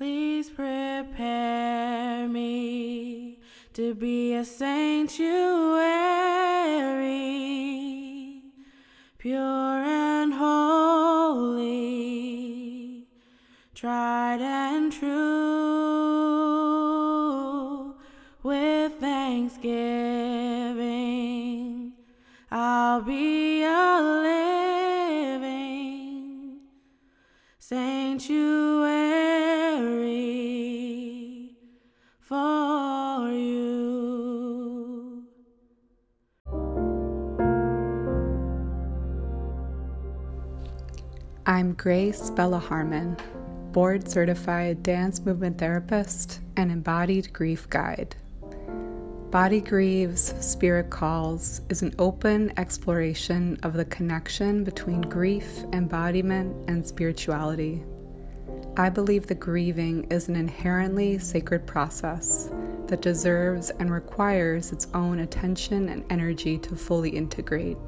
Please prepare me to be a sanctuary, pure and holy, tried and true. With thanksgiving, I'll be a living sanctuary for you. I'm Grace Bella Harmon, board certified dance movement therapist and embodied grief guide. Body Grieves, Spirit Calls is an open exploration of the connection between grief, embodiment, and spirituality. I believe that grieving is an inherently sacred process that deserves and requires its own attention and energy to fully integrate.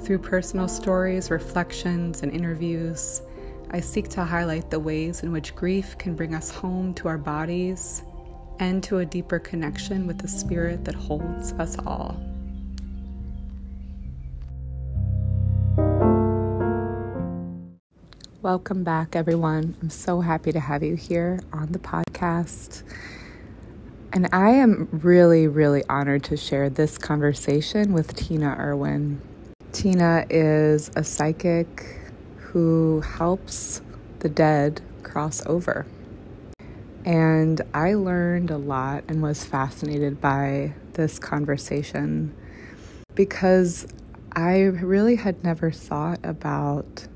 Through personal stories, reflections, and interviews, I seek to highlight the ways in which grief can bring us home to our bodies and to a deeper connection with the spirit that holds us all. Welcome back, everyone. I'm so happy to have you here on the podcast. And I am really, really honored to share this conversation with Tina Erwin. Tina is a psychic who helps the dead cross over. And I learned a lot and was fascinated by this conversation because I really had never thought about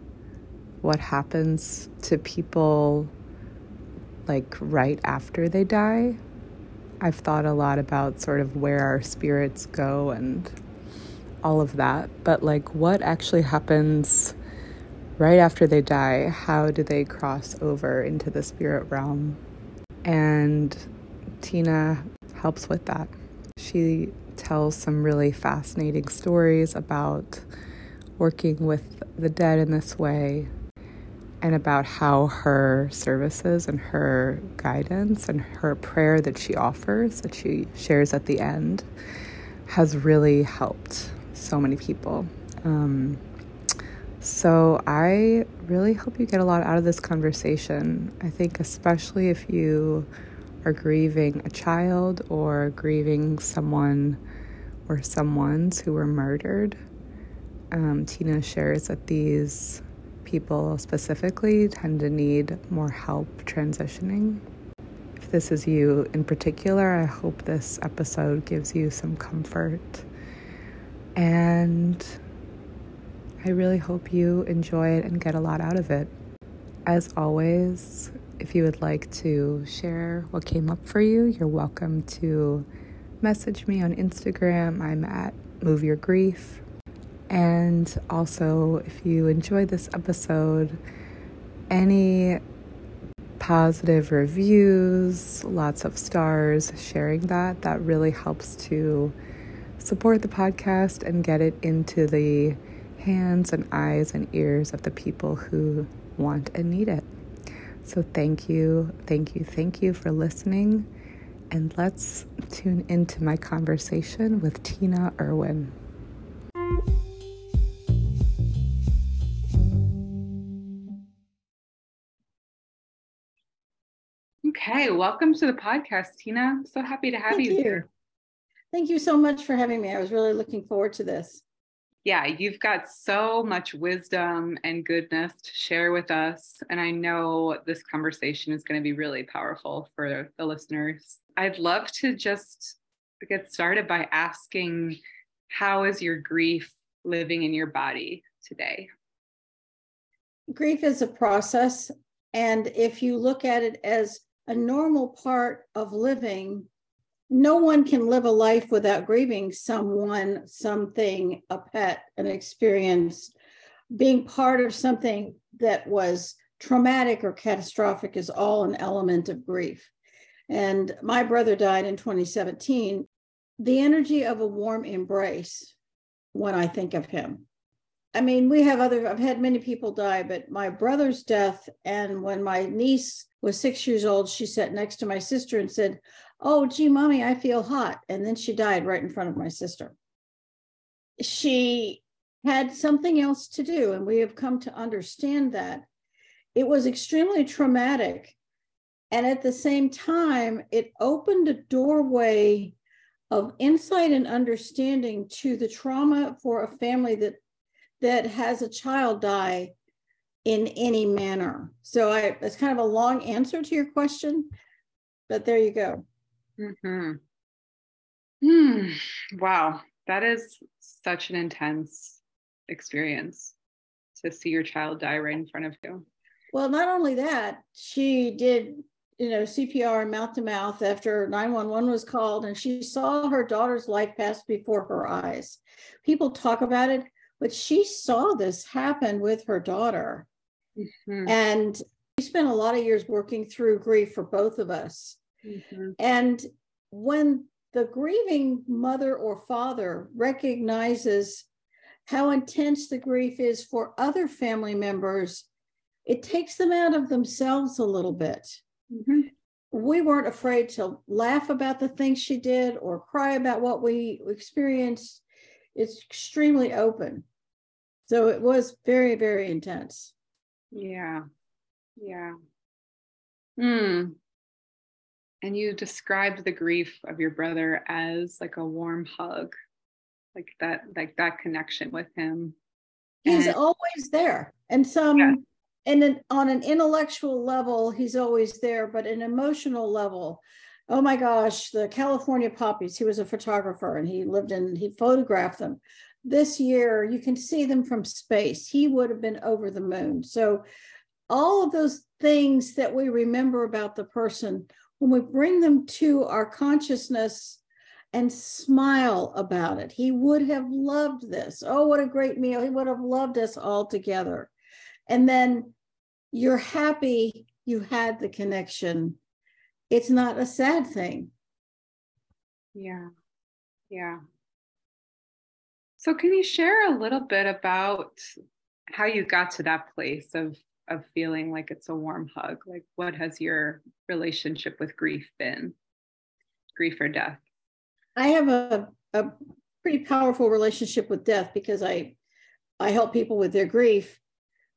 what happens to people like right after they die. I've thought a lot about sort of where our spirits go and all of that, but like what actually happens right after they die? How do they cross over into the spirit realm? And Tina helps with that. She tells some really fascinating stories about working with the dead in this way, and about how her services and her guidance and her prayer that she offers, that she shares at the end, has really helped so many people. So I really hope you get a lot out of this conversation. I think especially if you are grieving a child or grieving someone or someone's who were murdered, Tina shares that these people specifically tend to need more help transitioning. If this is you in particular, I hope this episode gives you some comfort. And I really hope you enjoy it and get a lot out of it. As always, if you would like to share what came up for you, you're welcome to message me on Instagram. I'm at Move Your Grief. And also, if you enjoyed this episode, any positive reviews, lots of stars, sharing that really helps to support the podcast and get it into the hands and eyes and ears of the people who want and need it. So thank you for listening. And let's tune into my conversation with Tina Erwin. Okay, welcome to the podcast, Tina. I'm so happy to have you here. Thank you so much for having me. I was really looking forward to this. Yeah, you've got so much wisdom and goodness to share with us. And I know this conversation is going to be really powerful for the listeners. I'd love to just get started by asking, how is your grief living in your body today? Grief is a process. And if you look at it as a normal part of living, no one can live a life without grieving someone, something, a pet, an experience. Being part of something that was traumatic or catastrophic is all an element of grief. And my brother died in 2017. The energy of a warm embrace when I think of him, I mean, we have other, I've had many people die, but my brother's death, and when my niece was 6 years old, she sat next to my sister and said, "Oh, gee, mommy, I feel hot." And then she died right in front of my sister. She had something else to do, and we have come to understand that. It was extremely traumatic. And at the same time, it opened a doorway of insight and understanding to the trauma for a family that has a child die in any manner. So it's kind of a long answer to your question, but there you go. Mm-hmm. Wow. That is such an intense experience to see your child die right in front of you. Well, not only that, she did, CPR and mouth to mouth after 911 was called, and she saw her daughter's life pass before her eyes. People talk about it, but she saw this happen with her daughter. Mm-hmm. And we spent a lot of years working through grief for both of us. Mm-hmm. And when the grieving mother or father recognizes how intense the grief is for other family members, it takes them out of themselves a little bit. Mm-hmm. We weren't afraid to laugh about the things she did or cry about what we experienced. It's extremely open. So it was very, very intense. Yeah. Yeah. And you described the grief of your brother as like a warm hug, like that connection with him. He's always there. And on an intellectual level, he's always there, but an emotional level, oh my gosh, the California poppies, he was a photographer and he photographed them. This year, you can see them from space. He would have been over the moon. So all of those things that we remember about the person, when we bring them to our consciousness and smile about it, he would have loved this. Oh, what a great meal. He would have loved us all together. And then you're happy you had the connection. It's not a sad thing. Yeah. Yeah. So can you share a little bit about how you got to that place of feeling like it's a warm hug? Like, what has your relationship with grief been? Grief or death? I have a pretty powerful relationship with death because I help people with their grief,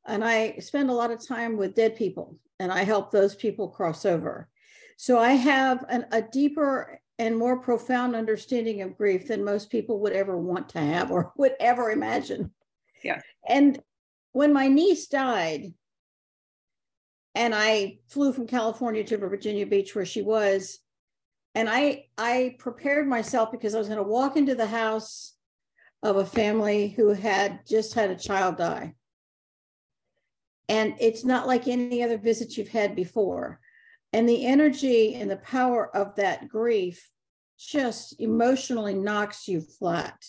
and I spend a lot of time with dead people, and I help those people cross over. So I have a deeper and more profound understanding of grief than most people would ever want to have or would ever imagine. Yeah. And when my niece died, and I flew from California to Virginia Beach where she was, and I prepared myself because I was going to walk into the house of a family who had just had a child die. And it's not like any other visit you've had before. And the energy and the power of that grief just emotionally knocks you flat,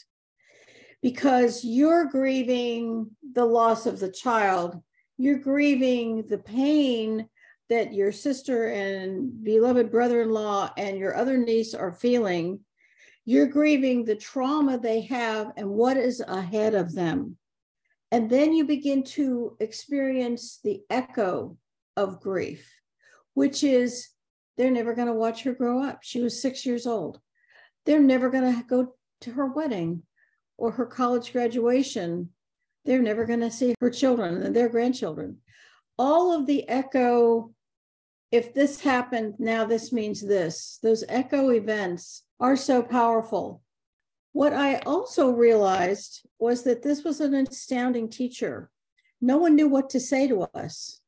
because you're grieving the loss of the child. You're grieving the pain that your sister and beloved brother-in-law and your other niece are feeling. You're grieving the trauma they have and what is ahead of them. And then you begin to experience the echo of grief, which is they're never going to watch her grow up. She was 6 years old. They're never going to go to her wedding or her college graduation. They're never going to see her children and their grandchildren. All of the echo, if this happened, now this means this. Those echo events are so powerful. What I also realized was that this was an astounding teacher. No one knew what to say to us.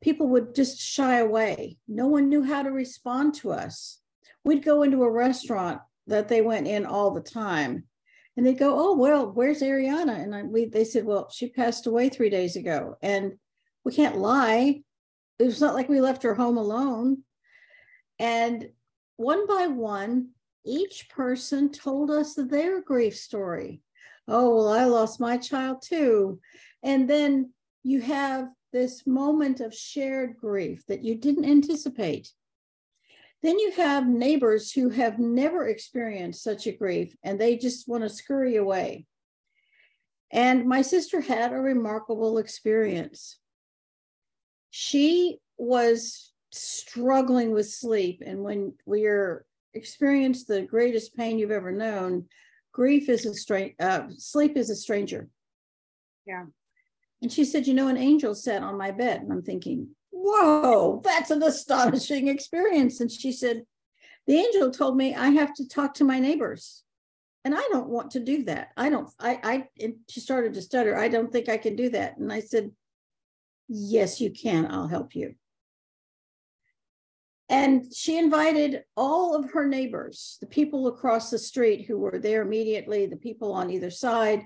People would just shy away. No one knew how to respond to us. We'd go into a restaurant that they went in all the time, and they'd go, "Oh, well, where's Ariana?" And they said, "Well, she passed away 3 days ago." And we can't lie. It was not like we left her home alone. And one by one, each person told us their grief story. "Oh, well, I lost my child too." And then you have this moment of shared grief that you didn't anticipate. Then you have neighbors who have never experienced such a grief, and they just want to scurry away. And my sister had a remarkable experience. She was struggling with sleep. And when we're experiencing the greatest pain you've ever known, grief is a sleep is a stranger. Yeah. And she said, you know, an angel sat on my bed. And I'm thinking, whoa, that's an astonishing experience. And she said, the angel told me I have to talk to my neighbors. And I don't want to do that. And she started to stutter. I don't think I can do that. And I said, yes, you can. I'll help you. And she invited all of her neighbors, the people across the street who were there immediately, the people on either side.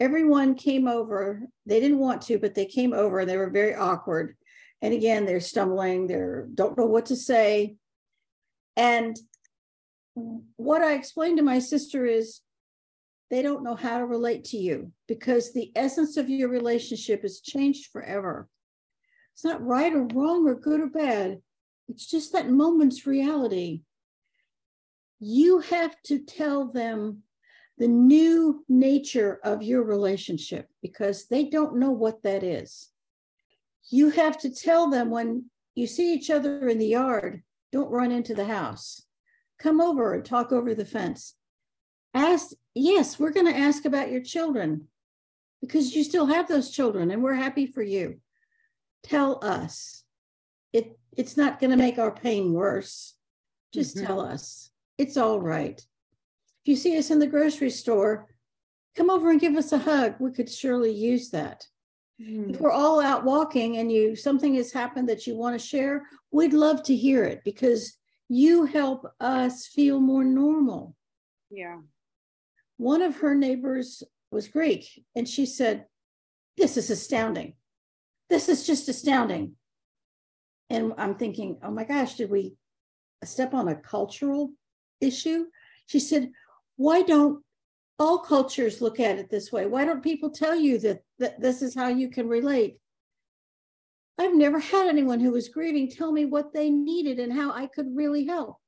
Everyone came over. They didn't want to, but they came over and they were very awkward. And again, they're stumbling. They don't know what to say. And what I explained to my sister is they don't know how to relate to you because the essence of your relationship is changed forever. It's not right or wrong or good or bad. It's just that moment's reality. You have to tell them the new nature of your relationship because they don't know what that is. You have to tell them when you see each other in the yard, don't run into the house. Come over and talk over the fence. Yes, we're going to ask about your children because you still have those children and we're happy for you. Tell us. It's not going to make our pain worse. Just tell us. It's all right. If you see us in the grocery store, come over and give us a hug. We could surely use that. Mm-hmm. If we're all out walking and something has happened that you want to share, we'd love to hear it because you help us feel more normal. Yeah. One of her neighbors was Greek, and she said, this is astounding. This is just astounding. And I'm thinking, oh my gosh, did we step on a cultural issue? She said, why don't all cultures look at it this way? Why don't people tell you that this is how you can relate? I've never had anyone who was grieving tell me what they needed and how I could really help.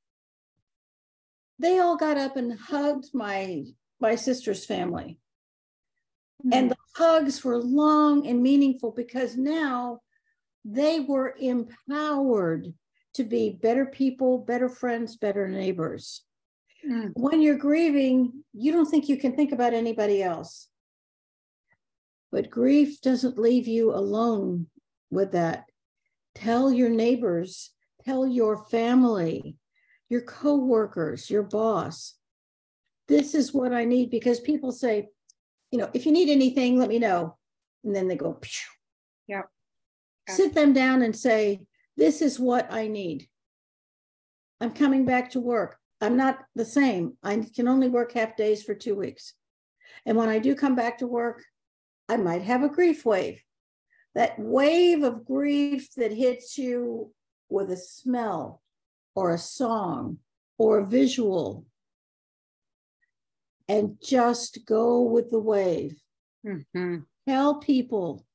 They all got up and hugged my sister's family. Mm-hmm. And the hugs were long and meaningful because now they were empowered to be better people, better friends, better neighbors. Mm-hmm. When you're grieving, you don't think you can think about anybody else. But grief doesn't leave you alone. With that, tell your neighbors, tell your family, your coworkers, your boss, this is what I need, because people say, you know, if you need anything, let me know. And then they go, phew. Yep. Sit them down and say, this is what I need. I'm coming back to work. I'm not the same. I can only work half days for 2 weeks. And when I do come back to work, I might have a grief wave. That wave of grief that hits you with a smell or a song or a visual, and just go with the wave. Mm-hmm. Tell people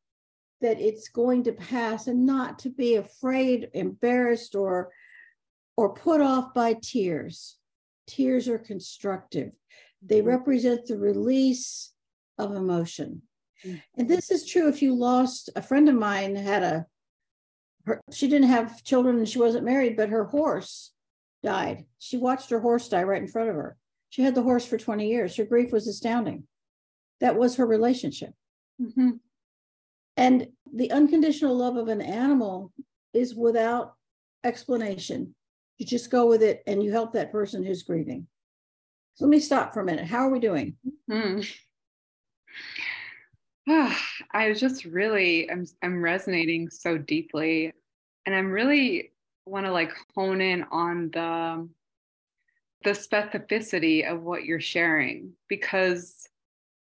that it's going to pass and not to be afraid, embarrassed, or put off by tears. Tears are constructive. They represent the release of emotion. And this is true if you lost a friend of mine she didn't have children and she wasn't married, but her horse died. She watched her horse die right in front of her. She had the horse for 20 years. Her grief was astounding. That was her relationship. Mm-hmm. And the unconditional love of an animal is without explanation. You just go with it and you help that person who's grieving. So let me stop for a minute. How are we doing? Mm-hmm. Oh, I just really, I'm resonating so deeply, and I'm really want to like hone in on the specificity of what you're sharing, because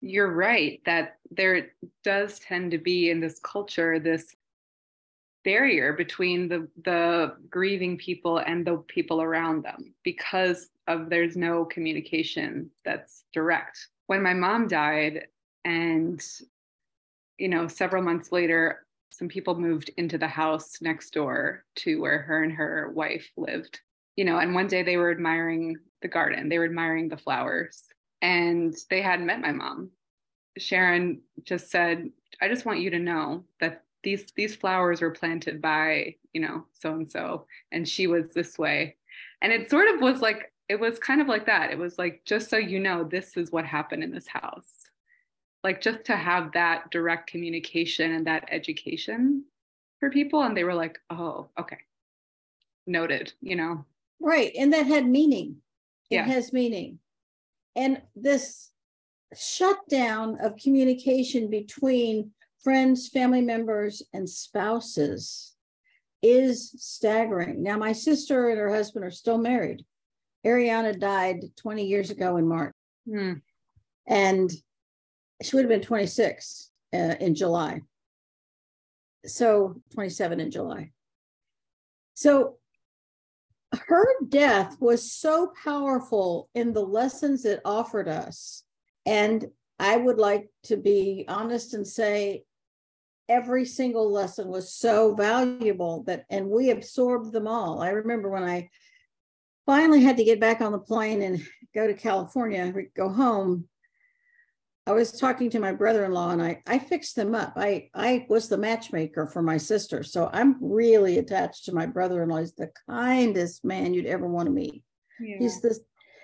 you're right that there does tend to be in this culture, this barrier between the grieving people and the people around them because of there's no communication that's direct. When my mom died and you know, several months later, some people moved into the house next door to where her and her wife lived, you know, and one day they were admiring the garden, they were admiring the flowers, and they hadn't met my mom. Sharon just said, I just want you to know that these flowers were planted by, you know, so-and-so, and she was this way. And it sort of was like, it was kind of like that. It was like, just so you know, this is what happened in this house. Like, just to have that direct communication and that education for people. And they were like, oh, okay, noted, you know. Right, and that had meaning. Yeah. It has meaning. And this shutdown of communication between friends, family members, and spouses is staggering. Now, my sister and her husband are still married. Ariana died 20 years ago in March. Mm. And she would have been 26 in July. So 27 in July. So her death was so powerful in the lessons it offered us. And I would like to be honest and say every single lesson was so valuable that, and we absorbed them all. I remember when I finally had to get back on the plane and go to California, go home, I was talking to my brother-in-law and I fixed them up. I was the matchmaker for my sister. So I'm really attached to my brother-in-law. He's the kindest man you'd ever want to meet. Yeah. He's this,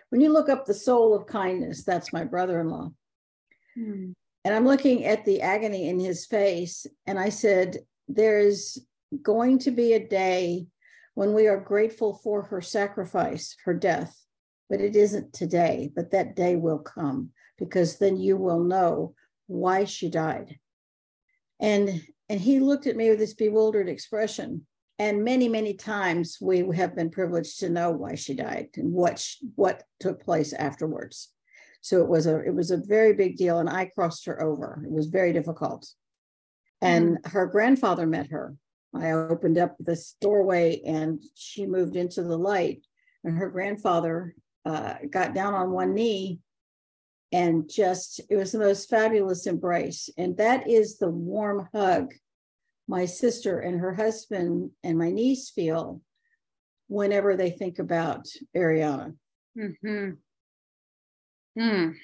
when you look up the soul of kindness, that's my brother-in-law. Hmm. And I'm looking at the agony in his face. And I said, there's going to be a day when we are grateful for her sacrifice, her death, but it isn't today, but that day will come. Because then you will know why she died. And he looked at me with this bewildered expression. And many, many times we have been privileged to know why she died and what took place afterwards. So it was a very big deal, and I crossed her over. It was very difficult. And her grandfather met her. I opened up this doorway and she moved into the light, and her grandfather got down on one knee. And just, it was the most fabulous embrace. And that is the warm hug my sister and her husband and my niece feel whenever they think about Ariana. Mm-hmm. Mm.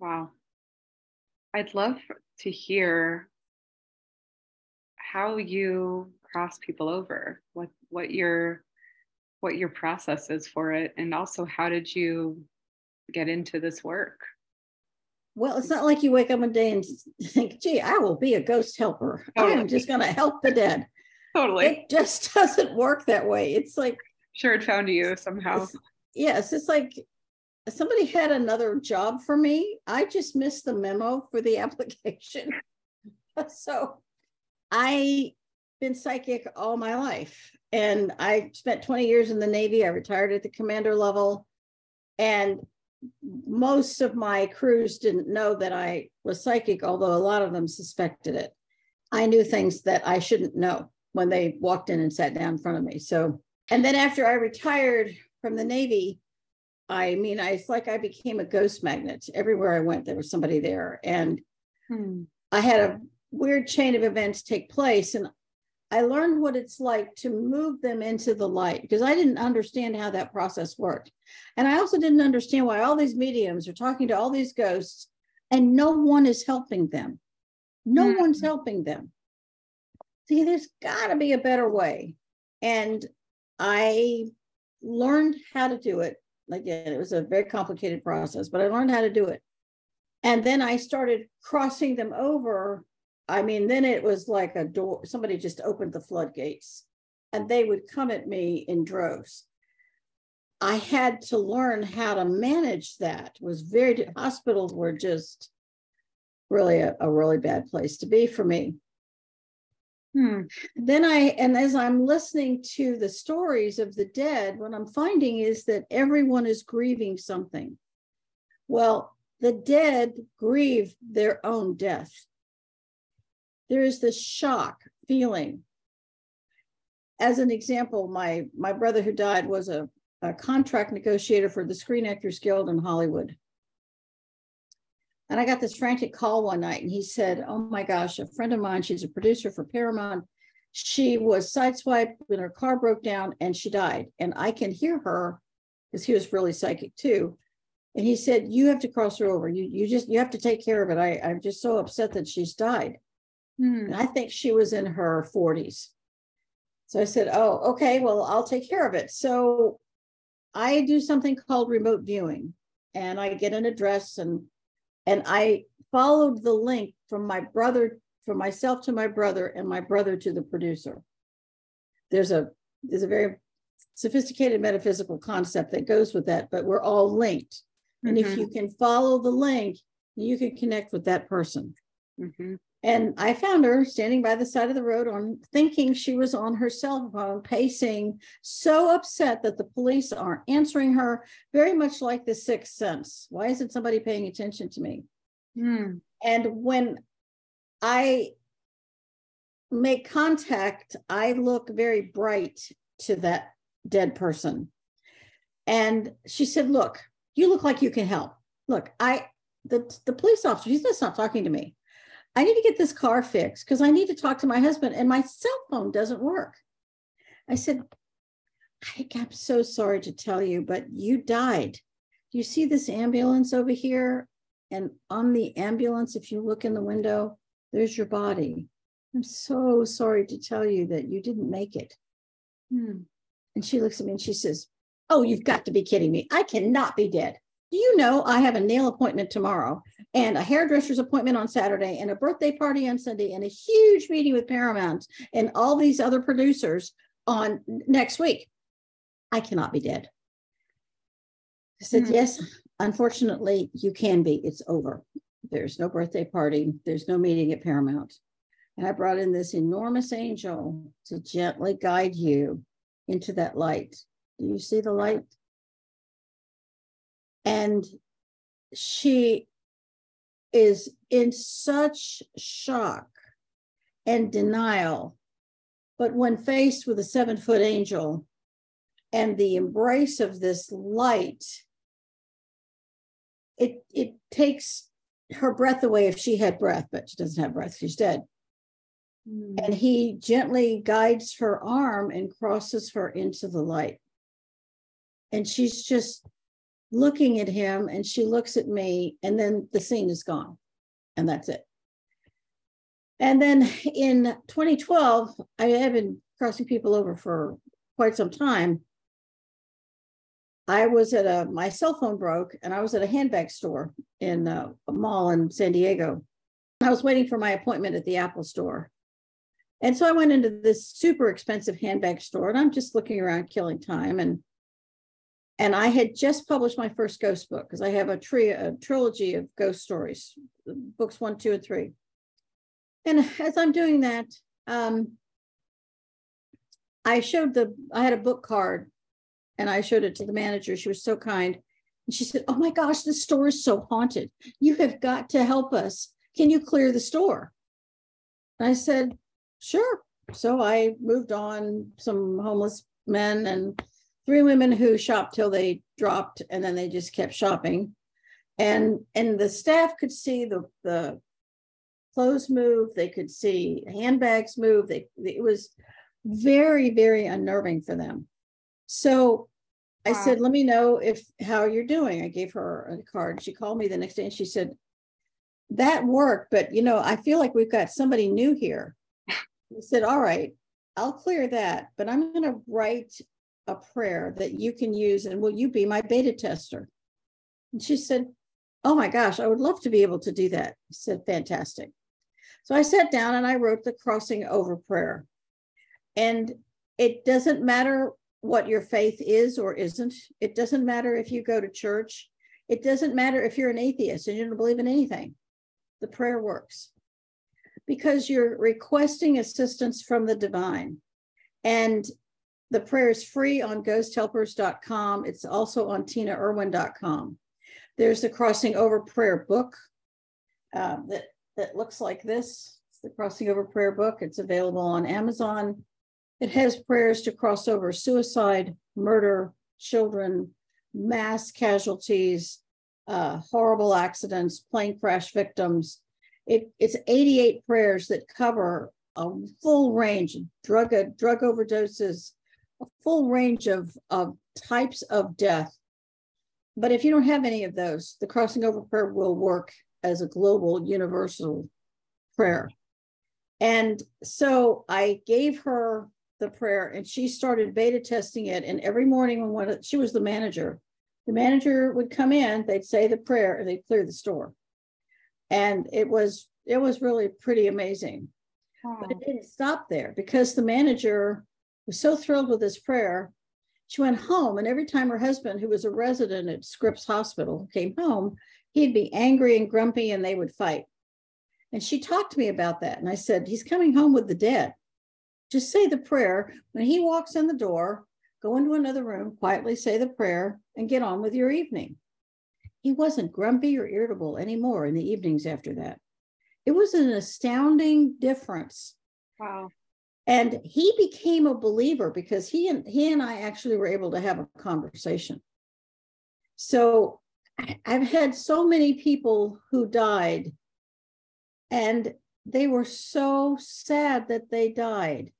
Wow. I'd love to hear how you cross people over, what your process is for it. And also, how did you get into this work? Well, it's not like you wake up one day and think, gee, I will be a ghost helper. Totally. I'm just going to help the dead. Totally. It just doesn't work that way. It's like, sure, it found you somehow. Yes. It's like somebody had another job for me. I just missed the memo for the application. So I've been psychic all my life. And I spent 20 years in the Navy. I retired at the commander level. And most of my crews didn't know that I was psychic, although a lot of them suspected it. I knew things that I shouldn't know when they walked in and sat down in front of me. So, and then after I retired from the Navy, it's like I became a ghost magnet. Everywhere I went, there was somebody there. And I had a weird chain of events take place. And I learned what it's like to move them into the light, because I didn't understand how that process worked. And I also didn't understand why all these mediums are talking to all these ghosts and no one is helping them. No one's helping them. See, there's got to be a better way. And I learned how to do it. Again, it was a very complicated process, but I learned how to do it. And then I started crossing them over. I mean, then it was like a door, somebody just opened the floodgates and they would come at me in droves. I had to learn how to manage that. It was very, hospitals were just really a really bad place to be for me. Then as I'm listening to the stories of the dead, what I'm finding is that everyone is grieving something. Well, the dead grieve their own death. There is this shock feeling. As an example, my brother who died was a contract negotiator for the Screen Actors Guild in Hollywood. And I got this frantic call one night, and he said, oh my gosh, a friend of mine, she's a producer for Paramount. She was sideswiped when her car broke down and she died. And I can hear her, because he was really psychic too, And he said, you have to cross her over. You have to take care of it. I'm just so upset that she's died. And I think she was in her 40s. So I said, oh, okay, well, I'll take care of it. So I do something called remote viewing, and I get an address, and I followed the link from myself to my brother, and my brother to the producer. There's a very sophisticated metaphysical concept that goes with that, but we're all linked. And if you can follow the link, you can connect with that person. And I found her standing by the side of the road, thinking she was on her cell phone, pacing, so upset that the police aren't answering her, very much like the Sixth Sense. Why isn't somebody paying attention to me? And when I make contact, I look very bright to that dead person. And she said, look, you look like you can help. Look, the police officer, he's just not talking to me. I need to get this car fixed because I need to talk to my husband, and my cell phone doesn't work. I said, I'm so sorry to tell you, but you died. Do you see this ambulance over here? And on the ambulance, if you look in the window, there's your body. I'm so sorry to tell you that you didn't make it. And she looks at me and she says, oh, you've got to be kidding me. I cannot be dead. Do you know I have a nail appointment tomorrow and a hairdresser's appointment on Saturday and a birthday party on Sunday and a huge meeting with Paramount and all these other producers on next week? I cannot be dead. I said, yes, unfortunately, you can be. It's over. There's no birthday party. There's no meeting at Paramount. And I brought in this enormous angel to gently guide you into that light. Do you see the light? And she is in such shock and denial. But when faced with a 7-foot angel and the embrace of this light, it takes her breath away if she had breath, but she doesn't have breath. She's dead. And he gently guides her arm and crosses her into the light. And she's just looking at him, and she looks at me, and then the scene is gone, and that's it. And then in 2012, I had been crossing people over for quite some time. I was at my cell phone broke, and I was at a handbag store in a mall in San Diego. I was waiting for my appointment at the Apple store. And so I went into this super expensive handbag store, and I'm just looking around killing time. And I had just published my first ghost book, because I have a trilogy of ghost stories, books 1, 2, and 3. And as I'm doing that, I had a book card, and I showed it to the manager. She was so kind. And she said, oh my gosh, this store is so haunted. You have got to help us. Can you clear the store? And I said, sure. So I moved on some homeless men and 3 women who shopped till they dropped, and then they just kept shopping. And the staff could see the clothes move. They could see handbags move. It was very, very unnerving for them. So I said, let me know how you're doing. I gave her a card. She called me the next day, and she said, that worked, but I feel like we've got somebody new here. I said, all right, I'll clear that, but I'm going to write a prayer that you can use, and will you be my beta tester? And she said, oh my gosh, I would love to be able to do that. I said, fantastic. So I sat down and I wrote the Crossing Over prayer. And it doesn't matter what your faith is or isn't. It doesn't matter if you go to church. It doesn't matter if you're an atheist and you don't believe in anything. The prayer works because you're requesting assistance from the divine. And the prayer is free on GhostHelpers.com. It's also on tinaerwin.com. There's the Crossing Over Prayer Book that looks like this. It's the Crossing Over Prayer Book. It's available on Amazon. It has prayers to cross over suicide, murder, children, mass casualties, horrible accidents, plane crash victims. It's 88 prayers that cover a full range of drug overdoses, a full range of types of death. But if you don't have any of those, the Crossing Over Prayer will work as a global universal prayer. And so I gave her the prayer and she started beta testing it. And every morning when she was the manager would come in, they'd say the prayer and they'd clear the store. And it was really pretty amazing. Wow. But it didn't stop there because the manager was so thrilled with this prayer. She went home, and every time her husband, who was a resident at Scripps Hospital, came home, he'd be angry and grumpy and they would fight. And she talked to me about that. And I said, he's coming home with the dead. Just say the prayer. When he walks in the door, go into another room, quietly say the prayer and get on with your evening. He wasn't grumpy or irritable anymore in the evenings after that. It was an astounding difference. Wow. And he became a believer because he and I actually were able to have a conversation. So I've had so many people who died and they were so sad that they died.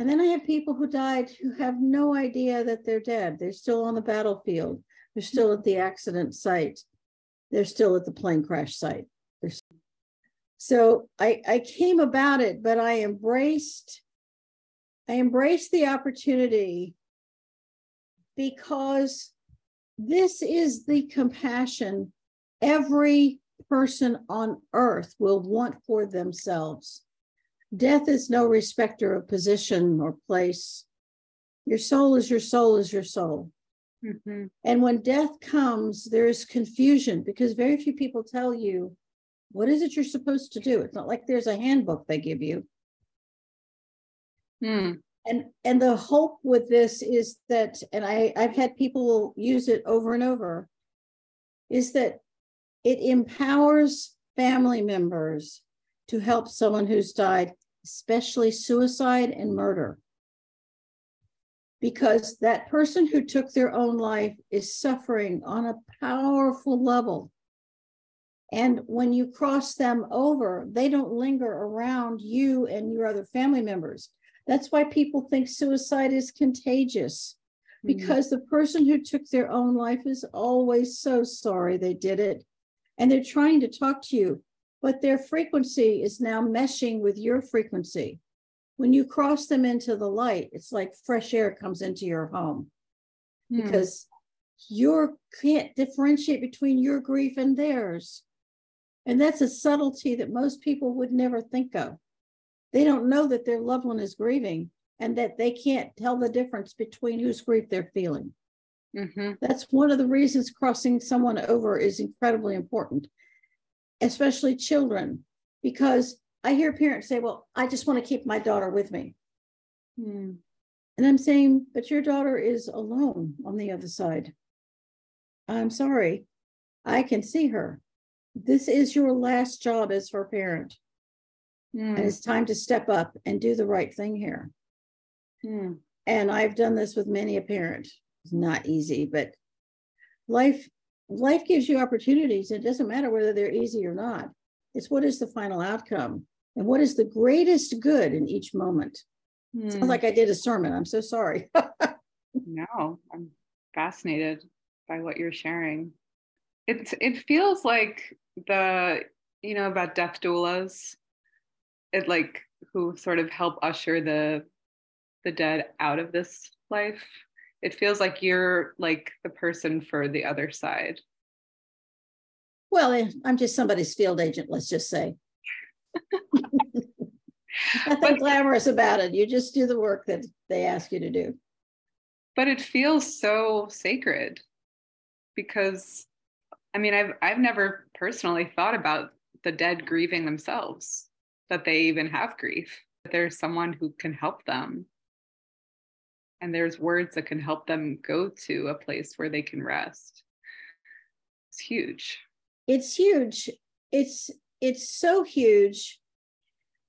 And then I have people who died who have no idea that they're dead. They're still on the battlefield. They're still at the accident site. They're still at the plane crash site. So I came about it, but I embraced the opportunity because this is the compassion every person on earth will want for themselves. Death is no respecter of position or place. Your soul is your soul is your soul. Mm-hmm. And when death comes, there is confusion because very few people tell you, what is it you're supposed to do? It's not like there's a handbook they give you. Hmm. And the hope with this is that, and I've had people use it over and over, is that it empowers family members to help someone who's died, especially suicide and murder. Because that person who took their own life is suffering on a powerful level. And when you cross them over, they don't linger around you and your other family members. That's why people think suicide is contagious, because the person who took their own life is always so sorry they did it. And they're trying to talk to you, but their frequency is now meshing with your frequency. When you cross them into the light, it's like fresh air comes into your home because you can't differentiate between your grief and theirs. And that's a subtlety that most people would never think of. They don't know that their loved one is grieving and that they can't tell the difference between whose grief they're feeling. Mm-hmm. That's one of the reasons crossing someone over is incredibly important, especially children, because I hear parents say, well, I just want to keep my daughter with me. Mm. And I'm saying, but your daughter is alone on the other side. I'm sorry, I can see her. This is your last job as her parent. Mm. And it's time to step up and do the right thing here. Mm. And I've done this with many a parent. It's not easy, but life gives you opportunities. It doesn't matter whether they're easy or not. It's what is the final outcome and what is the greatest good in each moment. Mm. Sounds like I did a sermon. I'm so sorry. No, I'm fascinated by what you're sharing. It feels like about death doulas, who sort of help usher the dead out of this life. It feels like you're like the person for the other side. Well, I'm just somebody's field agent, let's just say. Nothing glamorous about it. You just do the work that they ask you to do. But it feels so sacred because, I mean, I've never personally thought about the dead grieving themselves, that they even have grief, that there's someone who can help them. And there's words that can help them go to a place where they can rest. It's huge. It's huge. It's so huge.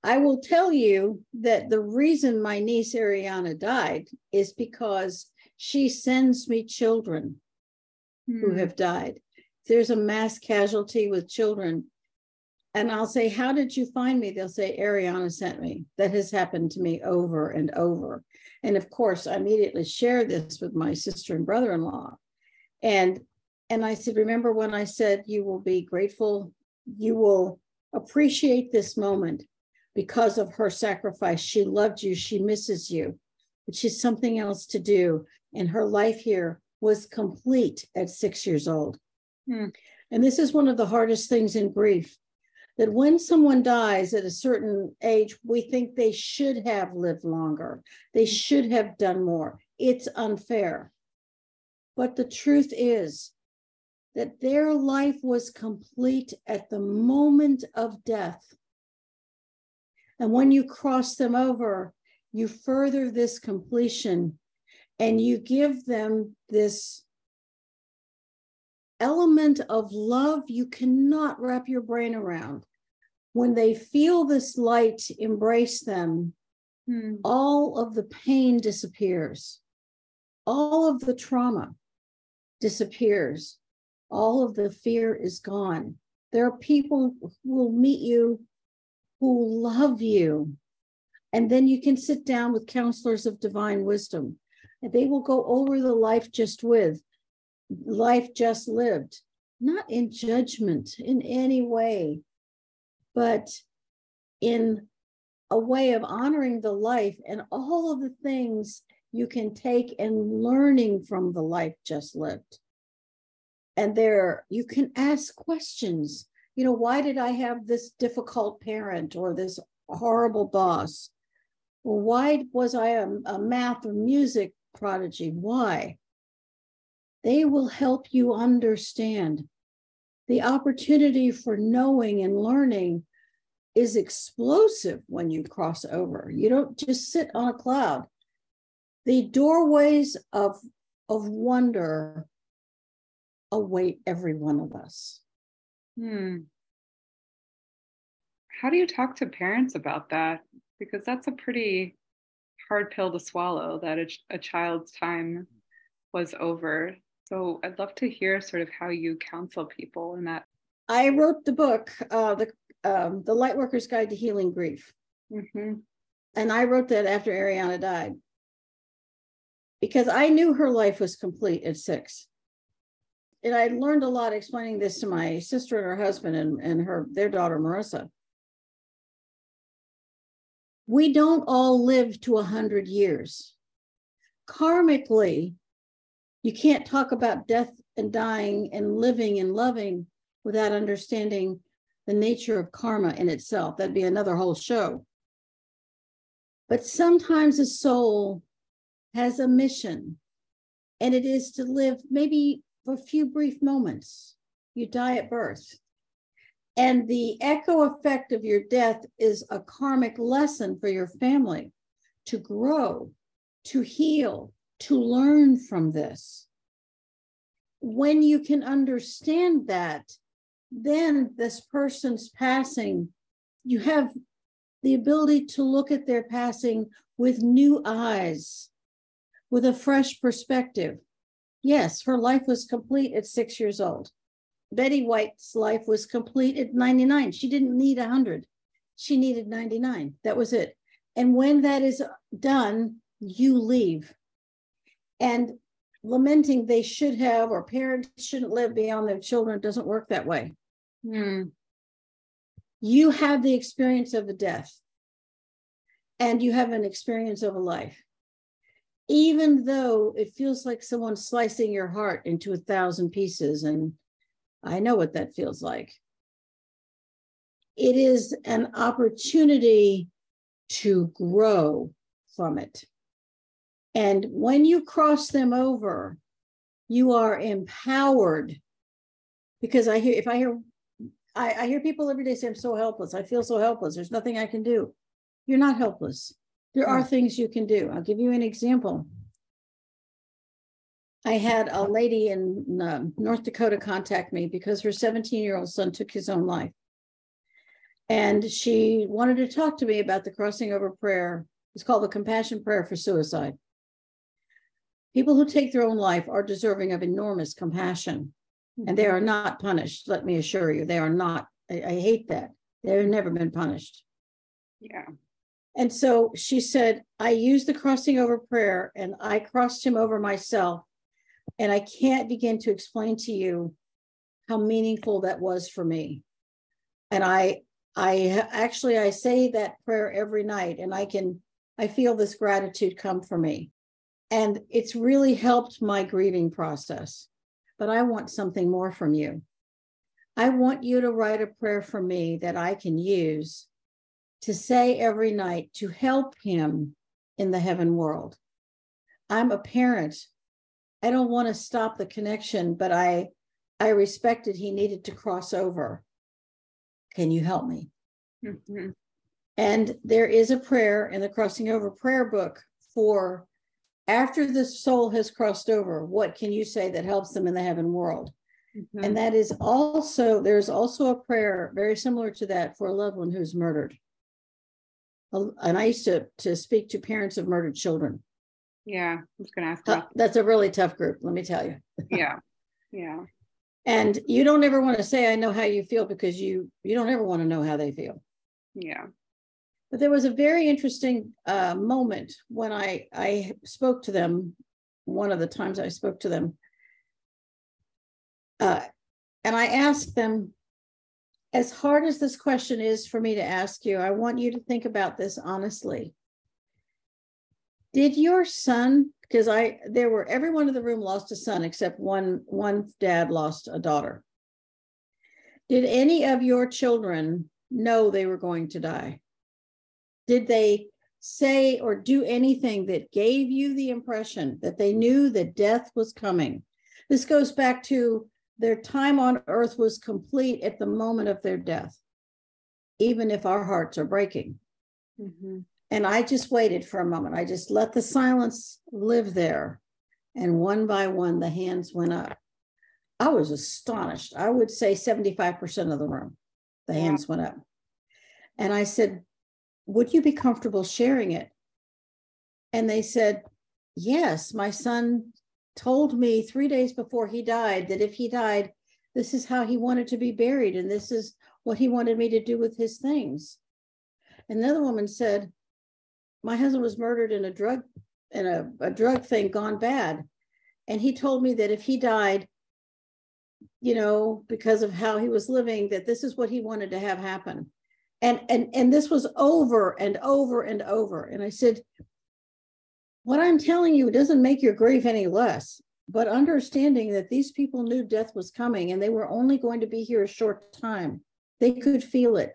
I will tell you that the reason my niece Ariana died is because she sends me children who have died. There's a mass casualty with children. And I'll say, how did you find me? They'll say, Ariana sent me. That has happened to me over and over. And of course, I immediately share this with my sister and brother-in-law. And I said, remember when I said you will be grateful, you will appreciate this moment because of her sacrifice. She loved you. She misses you, but she's something else to do. And her life here was complete at 6 years old. Mm. And this is one of the hardest things in grief, that when someone dies at a certain age, we think they should have lived longer. They should have done more. It's unfair. But the truth is that their life was complete at the moment of death. And when you cross them over, you further this completion and you give them this element of love you cannot wrap your brain around. When they feel this light embrace them, all of the pain disappears. All of the trauma disappears. All of the fear is gone. There are people who will meet you who love you. And then you can sit down with counselors of divine wisdom, and they will go over the life just lived, not in judgment in any way, but in a way of honoring the life and all of the things you can take and learning from the life just lived. And there you can ask questions. You know, why did I have this difficult parent or this horrible boss? Or why was I a math or music prodigy? Why? They will help you understand. The opportunity for knowing and learning is explosive when you cross over. You don't just sit on a cloud. The doorways of wonder await every one of us. Hmm. How do you talk to parents about that? Because that's a pretty hard pill to swallow, that a child's time was over. So I'd love to hear sort of how you counsel people in that. I wrote the book, The Lightworker's Guide to Healing Grief. Mm-hmm. And I wrote that after Ariana died, because I knew her life was complete at 6. And I learned a lot explaining this to my sister and her husband and their daughter, Marissa. We don't all live to 100 years. Karmically, you can't talk about death and dying and living and loving without understanding the nature of karma in itself. That'd be another whole show. But sometimes a soul has a mission, and it is to live maybe for a few brief moments. You die at birth, and the echo effect of your death is a karmic lesson for your family to grow, to heal, to learn from this. When you can understand that, then this person's passing, you have the ability to look at their passing with new eyes, with a fresh perspective. Yes, her life was complete at 6 years old. Betty White's life was complete at 99. She didn't need 100. She needed 99. That was it. And when that is done, you leave. And lamenting they should have, or parents shouldn't live beyond their children, doesn't work that way. Mm. You have the experience of a death, and you have an experience of a life. Even though it feels like someone slicing your heart into 1,000 pieces, and I know what that feels like, it is an opportunity to grow from it. And when you cross them over, you are empowered. Because I hear people every day say, I'm so helpless. I feel so helpless. There's nothing I can do. You're not helpless. There are things you can do. I'll give you an example. I had a lady in North Dakota contact me because her 17-year-old son took his own life. And she wanted to talk to me about the Crossing Over Prayer. It's called the Compassion Prayer for Suicide. People who take their own life are deserving of enormous compassion, and they are not punished. Let me assure you, they are not. I hate that. They've never been punished. Yeah. And so she said, I used the Crossing Over Prayer, and I crossed him over myself. And I can't begin to explain to you how meaningful that was for me. And I say that prayer every night, and I feel this gratitude come for me. And it's really helped my grieving process. But I want something more from you. I want you to write a prayer for me that I can use to say every night to help him in the heaven world. I'm a parent. I don't want to stop the connection, but I respected he needed to cross over. Can you help me? Mm-hmm. And there is a prayer in the Crossing Over Prayer Book for after the soul has crossed over, what can you say that helps them in the heaven world? Mm-hmm. And that is also, there's also a prayer very similar to that for a loved one who's murdered. And I used to speak to parents of murdered children. Yeah, I was going to ask that. That's a really tough group, let me tell you. Yeah, yeah. And you don't ever want to say, I know how you feel, because you don't ever want to know how they feel. Yeah. But there was a very interesting moment when I spoke to them, one of the times I spoke to them. And I asked them, as hard as this question is for me to ask you, I want you to think about this honestly. Did your son, because everyone in the room lost a son except one dad lost a daughter. Did any of your children know they were going to die? Did they say or do anything that gave you the impression that they knew that death was coming? This goes back to their time on earth was complete at the moment of their death, even if our hearts are breaking. Mm-hmm. And I just waited for a moment. I just let the silence live there. And one by one, the hands went up. I was astonished. I would say 75% of the room, the hands went up. And I said, would you be comfortable sharing it? And they said, yes, my son told me 3 days before he died that if he died, this is how he wanted to be buried. And this is what he wanted me to do with his things. Another woman said, my husband was murdered in a drug thing gone bad. And he told me that if he died, because of how he was living, that this is what he wanted to have happen. And this was over and over and over. And I said, what I'm telling you doesn't make your grief any less, but understanding that these people knew death was coming and they were only going to be here a short time. They could feel it.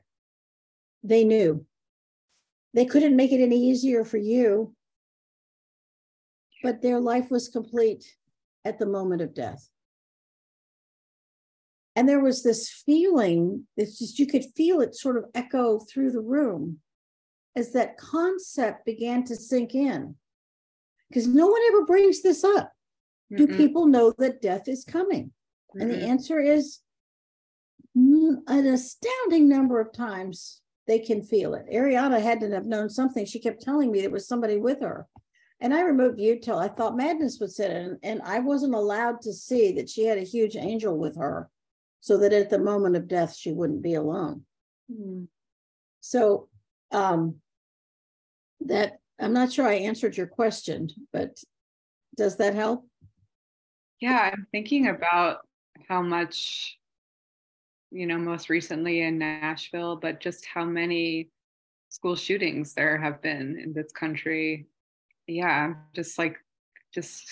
They knew. They couldn't make it any easier for you, but their life was complete at the moment of death. And there was this feeling, it's just, you could feel it sort of echo through the room as that concept began to sink in. Because no one ever brings this up. Mm-mm. Do people know that death is coming? Mm-mm. And the answer is an astounding number of times. They can feel it. Ariana had to have known something. She kept telling me there was somebody with her. And I remote viewed till I thought madness would set in. And I wasn't allowed to see that she had a huge angel with her so that at the moment of death, she wouldn't be alone. Mm-hmm. So that I'm not sure I answered your question, but does that help? Yeah, I'm thinking about how much most recently in Nashville, but just how many school shootings there have been in this country. Yeah, just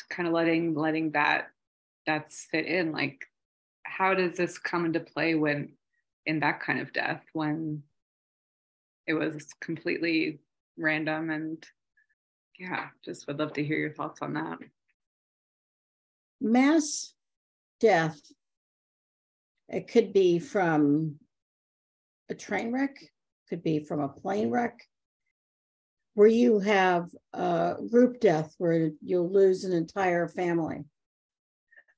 kind of letting that sit in. Like, how does this come into play when in that kind of death, when it was completely random? And yeah, just would love to hear your thoughts on that. Mass death. It could be from a train wreck, could be from a plane wreck, where you have a group death where you'll lose an entire family,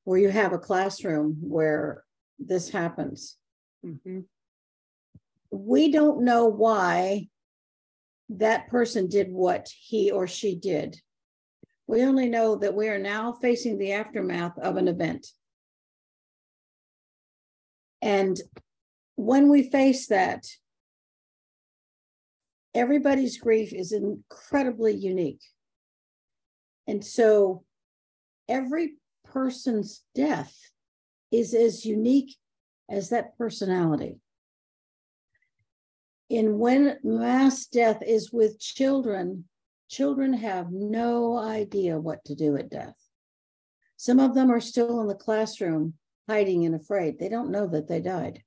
where you have a classroom where this happens. Mm-hmm. We don't know why that person did what he or she did. We only know that we are now facing the aftermath of an event. And when we face that, everybody's grief is incredibly unique. And so every person's death is as unique as that personality. And when mass death is with children, children have no idea what to do at death. Some of them are still in the classroom, hiding and afraid. They don't know that they died.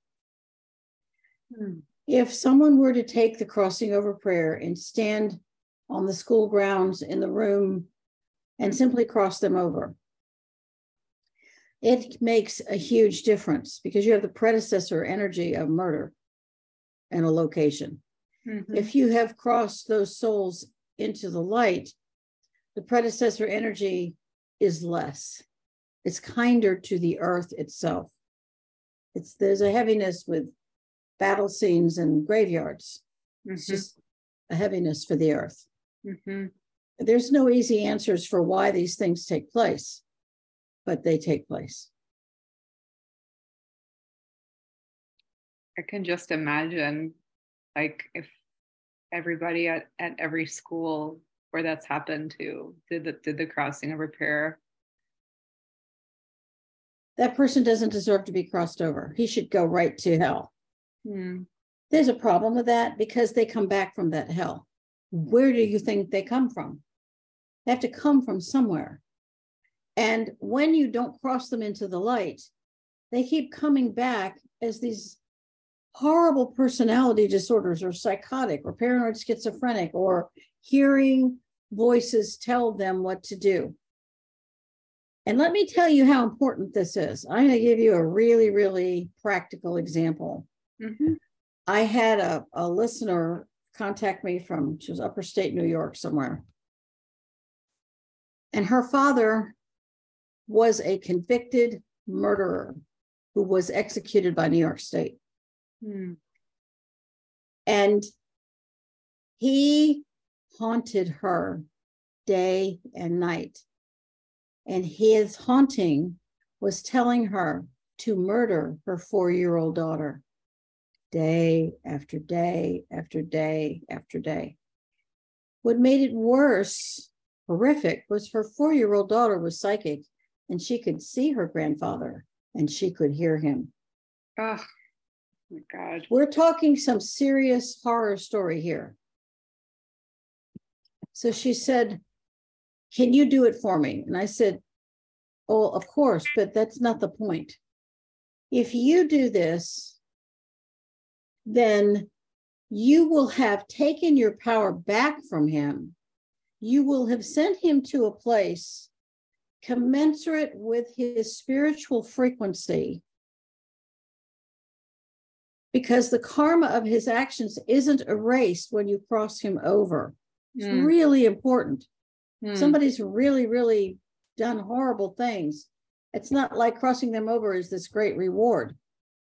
If someone were to take the Crossing Over Prayer and stand on the school grounds in the room and simply cross them over, it makes a huge difference because you have the predecessor energy of murder and a location. Mm-hmm. If you have crossed those souls into the light, the predecessor energy is less. It's kinder to the earth itself. There's a heaviness with battle scenes and graveyards. Mm-hmm. It's just a heaviness for the earth. Mm-hmm. There's no easy answers for why these things take place, but they take place. I can just imagine, like, if everybody at every school where that's happened to did the crossing over prayer. That person doesn't deserve to be crossed over. He should go right to hell. Hmm. There's a problem with that because they come back from that hell. Where do you think they come from? They have to come from somewhere. And when you don't cross them into the light, they keep coming back as these horrible personality disorders or psychotic or paranoid schizophrenic or hearing voices tell them what to do. And let me tell you how important this is. I'm going to give you a really, really practical example. Mm-hmm. I had a listener contact me from, she was upper state New York somewhere. And her father was a convicted murderer who was executed by New York State. Hmm. And he haunted her day and night. And his haunting was telling her to murder her four-year-old daughter day after day after day after day. What made it worse, horrific, was her four-year-old daughter was psychic and she could see her grandfather and she could hear him. Ugh. Oh my God. We're talking some serious horror story here. So she said, "Can you do it for me?" And I said, "Oh, of course, but that's not the point. If you do this, then you will have taken your power back from him. You will have sent him to a place commensurate with his spiritual frequency, because the karma of his actions isn't erased when you cross him over." It's really important. Somebody's really, really done horrible things. It's not like crossing them over is this great reward.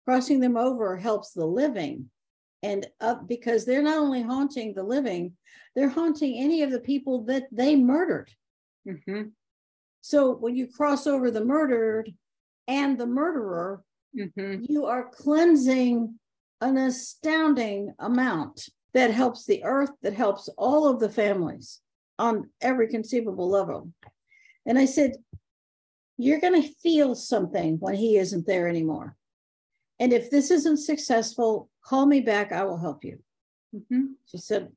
Crossing them over helps the living, and up because they're not only haunting the living, they're haunting any of the people that they murdered. Mm-hmm. So when you cross over the murdered and the murderer, mm-hmm. you are cleansing an astounding amount that helps the earth, that helps all of the families on every conceivable level. And I said, "You're going to feel something when he isn't there anymore. And if this isn't successful, call me back. I will help you." Mm-hmm. She said,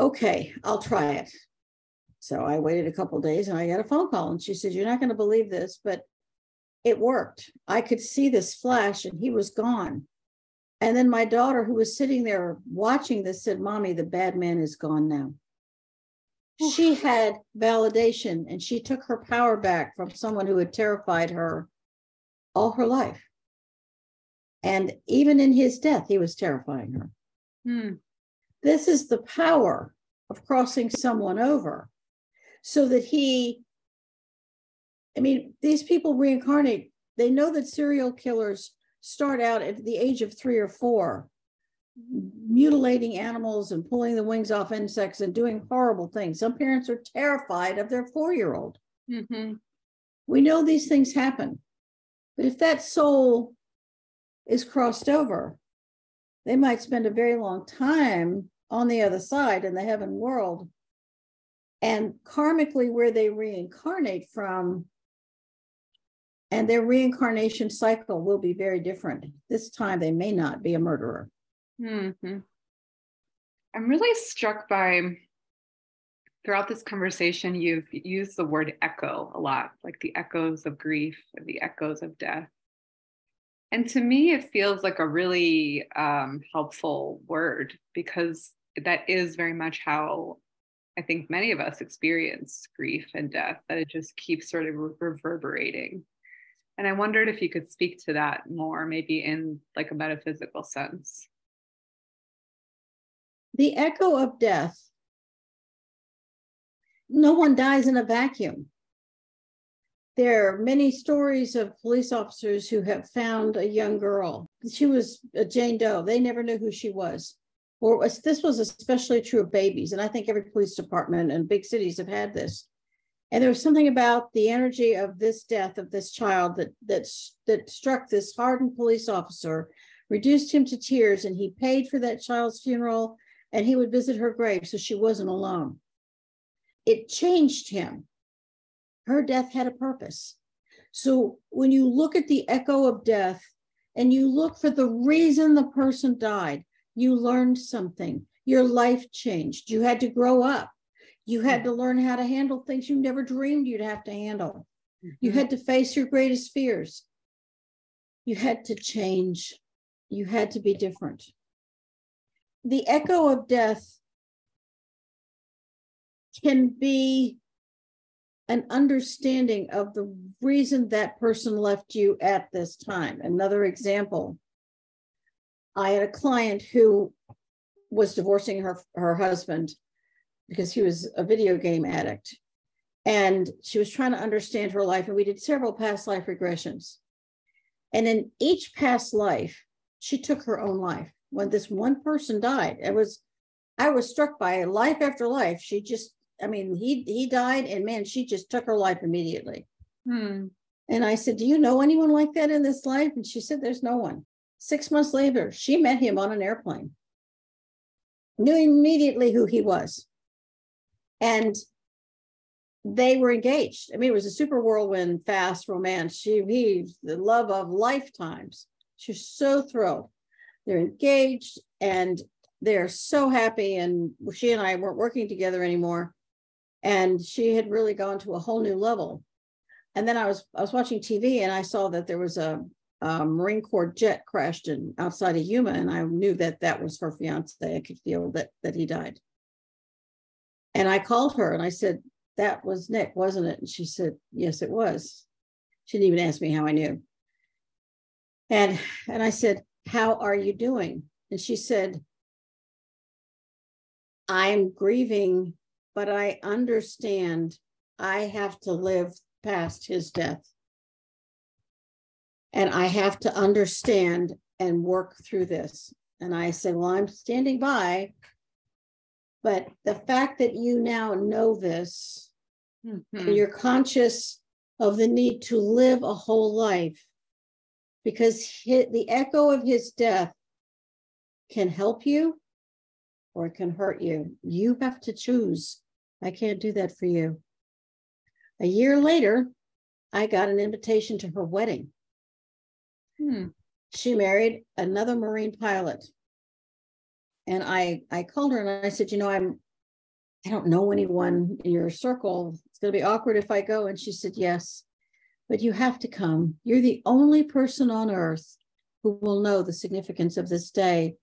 "Okay, I'll try it." So I waited a couple of days and I got a phone call and she said, "You're not going to believe this, but it worked. I could see this flash and he was gone." And then my daughter, who was sitting there watching this, said, "Mommy, the bad man is gone now." She had validation and she took her power back from someone who had terrified her all her life. And even in his death, he was terrifying her. This is the power of crossing someone over so that these people reincarnate. They know that serial killers start out at the age of 3 or 4, mutilating animals and pulling the wings off insects and doing horrible things. Some parents are terrified of their 4-year-old. Mm-hmm. We know these things happen. But if that soul is crossed over, they might spend a very long time on the other side in the heaven world. And karmically, where they reincarnate from and their reincarnation cycle will be very different. This time they may not be a murderer. Mm-hmm. I'm really struck by, throughout this conversation, you've used the word echo a lot, like the echoes of grief, the echoes of death. And to me, it feels like a really helpful word, because that is very much how I think many of us experience grief and death, that it just keeps sort of reverberating. And I wondered if you could speak to that more, maybe in like a metaphysical sense. The echo of death. No one dies in a vacuum. There are many stories of police officers who have found a young girl. She was a Jane Doe. They never knew who she was. Or this was especially true of babies. And I think every police department and big cities have had this. And there was something about the energy of this death of this child that struck this hardened police officer, reduced him to tears, and he paid for that child's funeral, and he would visit her grave so she wasn't alone. It changed him. Her death had a purpose. So when you look at the echo of death and you look for the reason the person died, you learned something. Your life changed. You had to grow up. You had to learn how to handle things you never dreamed you'd have to handle. You had to face your greatest fears. You had to change. You had to be different. The echo of death can be an understanding of the reason that person left you at this time. Another example, I had a client who was divorcing her husband because he was a video game addict, and she was trying to understand her life, and we did several past life regressions. And in each past life, she took her own life. When this one person died, I was struck by life after life. She just, I mean, he died, and man, she just took her life immediately. Hmm. And I said, do you know anyone like that in this life? And she said, there's no one. 6 months later, she met him on an airplane, knew immediately who he was. And they were engaged. I mean, it was a super whirlwind, fast romance. He's the love of lifetimes. She's so thrilled. They're engaged and they're so happy. And she and I weren't working together anymore. And she had really gone to a whole new level. And then I was watching TV, and I saw that there was a Marine Corps jet crashed outside of Yuma. And I knew that that was her fiance. I could feel that he died. And I called her and I said, that was Nick, wasn't it? And she said, yes, it was. She didn't even ask me how I knew. And I said, how are you doing? And she said, I'm grieving, but I understand I have to live past his death. And I have to understand and work through this. And I said, well, I'm standing by, but the fact that you now know this, and you're conscious of the need to live a whole life, because the echo of his death can help you or it can hurt you. You have to choose. I can't do that for you. A year later, I got an invitation to her wedding. Hmm. She married another Marine pilot. And I called her and I said, you know, I don't know anyone in your circle. It's going to be awkward if I go. And she said, yes, but you have to come. You're the only person on earth who will know the significance of this day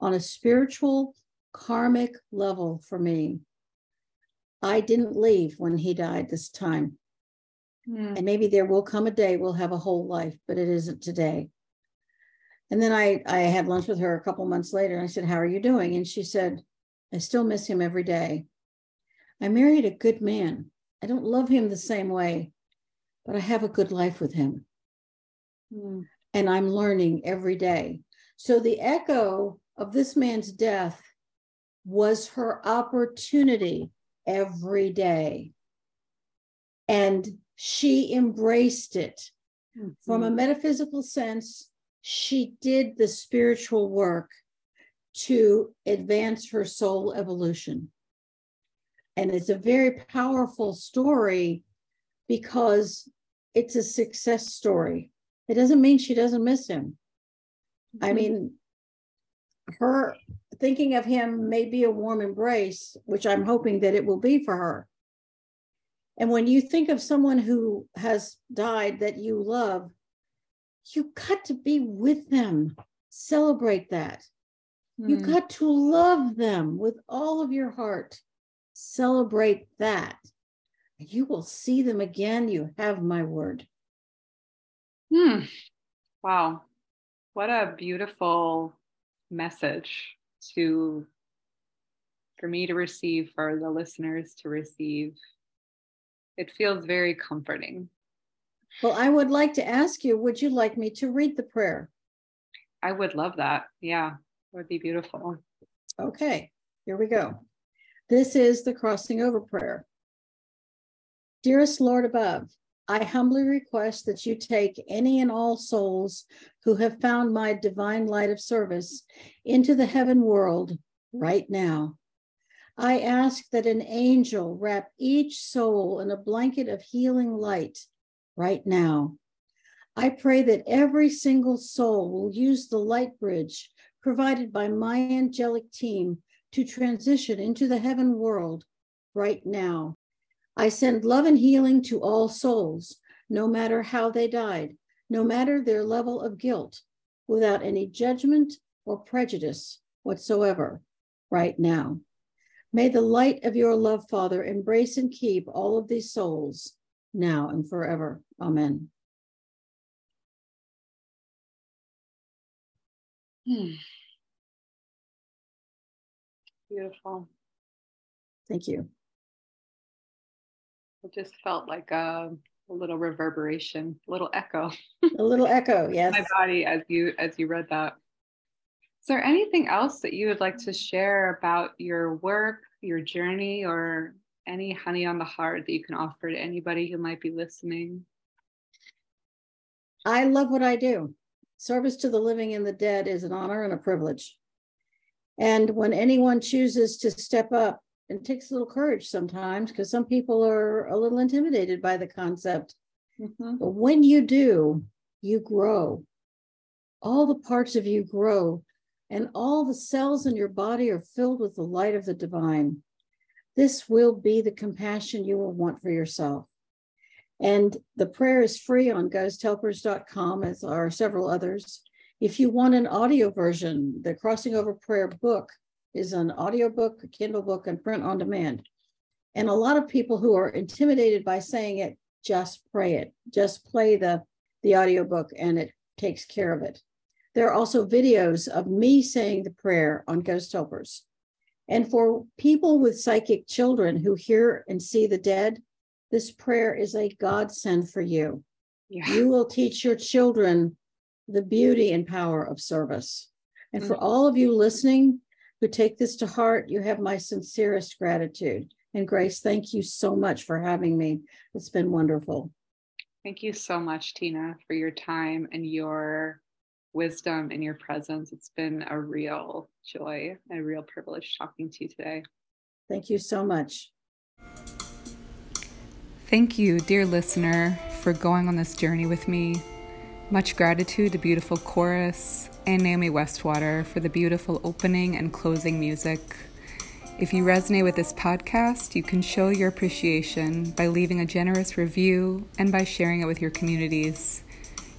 on a spiritual, karmic level for me. I didn't leave when he died this time. Mm. And maybe there will come a day we'll have a whole life, but it isn't today. And then I had lunch with her a couple months later, and I said, how are you doing? And she said, I still miss him every day. I married a good man. I don't love him the same way, but I have a good life with him. Mm. And I'm learning every day. So the echo of this man's death was her opportunity every day. And she embraced it. Mm-hmm. From a metaphysical sense, she did the spiritual work to advance her soul evolution. And it's a very powerful story, because it's a success story. It doesn't mean she doesn't miss him. Mm-hmm. I mean, her thinking of him may be a warm embrace, which I'm hoping that it will be for her. And when you think of someone who has died that you love, you got to be with them, celebrate that. Mm. You got to love them with all of your heart, celebrate that. You will see them again. You have my word. Hmm. Wow. What a beautiful message for me to receive, for the listeners to receive. It feels very comforting. Well, I would like to ask you, would you like me to read the prayer? I would love that. Yeah, it would be beautiful. Okay, here we go. This is the Crossing Over Prayer. Dearest Lord above, I humbly request that you take any and all souls who have found my divine light of service into the heaven world right now. I ask that an angel wrap each soul in a blanket of healing light right now. I pray that every single soul will use the light bridge provided by my angelic team to transition into the heaven world right now. I send love and healing to all souls, no matter how they died, no matter their level of guilt, without any judgment or prejudice whatsoever right now. May the light of your love, Father, embrace and keep all of these souls now and forever. Amen. Beautiful. Thank you. It just felt like a little reverberation, a little echo. A little echo, yes. My body as you read that. Is there anything else that you would like to share about your work, your journey, or any honey on the heart that you can offer to anybody who might be listening? I love what I do. Service to the living and the dead is an honor and a privilege. And when anyone chooses to step up, and it takes a little courage sometimes because some people are a little intimidated by the concept. Mm-hmm. But when you do, you grow. All the parts of you grow. And all the cells in your body are filled with the light of the divine. This will be the compassion you will want for yourself. And the prayer is free on GhostHelpers.com, as are several others. If you want an audio version, the Crossing Over Prayer Book is an audio book, a Kindle book, and print on demand. And a lot of people who are intimidated by saying it, just pray it. Just play the audio book, and it takes care of it. There are also videos of me saying the prayer on Ghost Helpers. And for people with psychic children who hear and see the dead, this prayer is a godsend for you. Yeah. You will teach your children the beauty and power of service. And for all of you listening who take this to heart, you have my sincerest gratitude. And Grace, thank you so much for having me. It's been wonderful. Thank you so much, Tina, for your time and your wisdom and your presence. It's been a real joy and a real privilege talking to you today. Thank you so much. Thank you, dear listener, for going on this journey with me. Much gratitude to Beautiful Chorus and Naomi Westwater for the beautiful opening and closing music. If you resonate with this podcast, you can show your appreciation by leaving a generous review and by sharing it with your communities.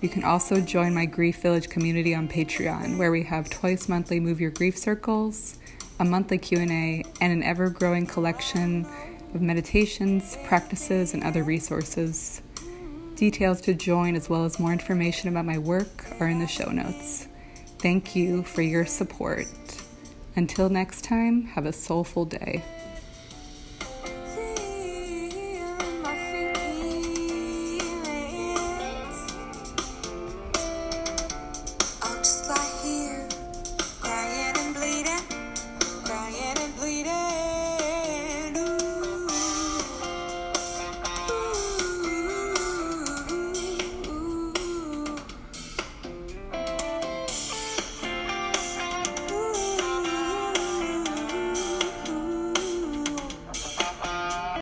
You can also join my Grief Village community on Patreon, where we have twice monthly Move Your Grief circles, a monthly Q&A, and an ever-growing collection of meditations, practices, and other resources. Details to join, as well as more information about my work, are in the show notes. Thank you for your support. Until next time, have a soulful day.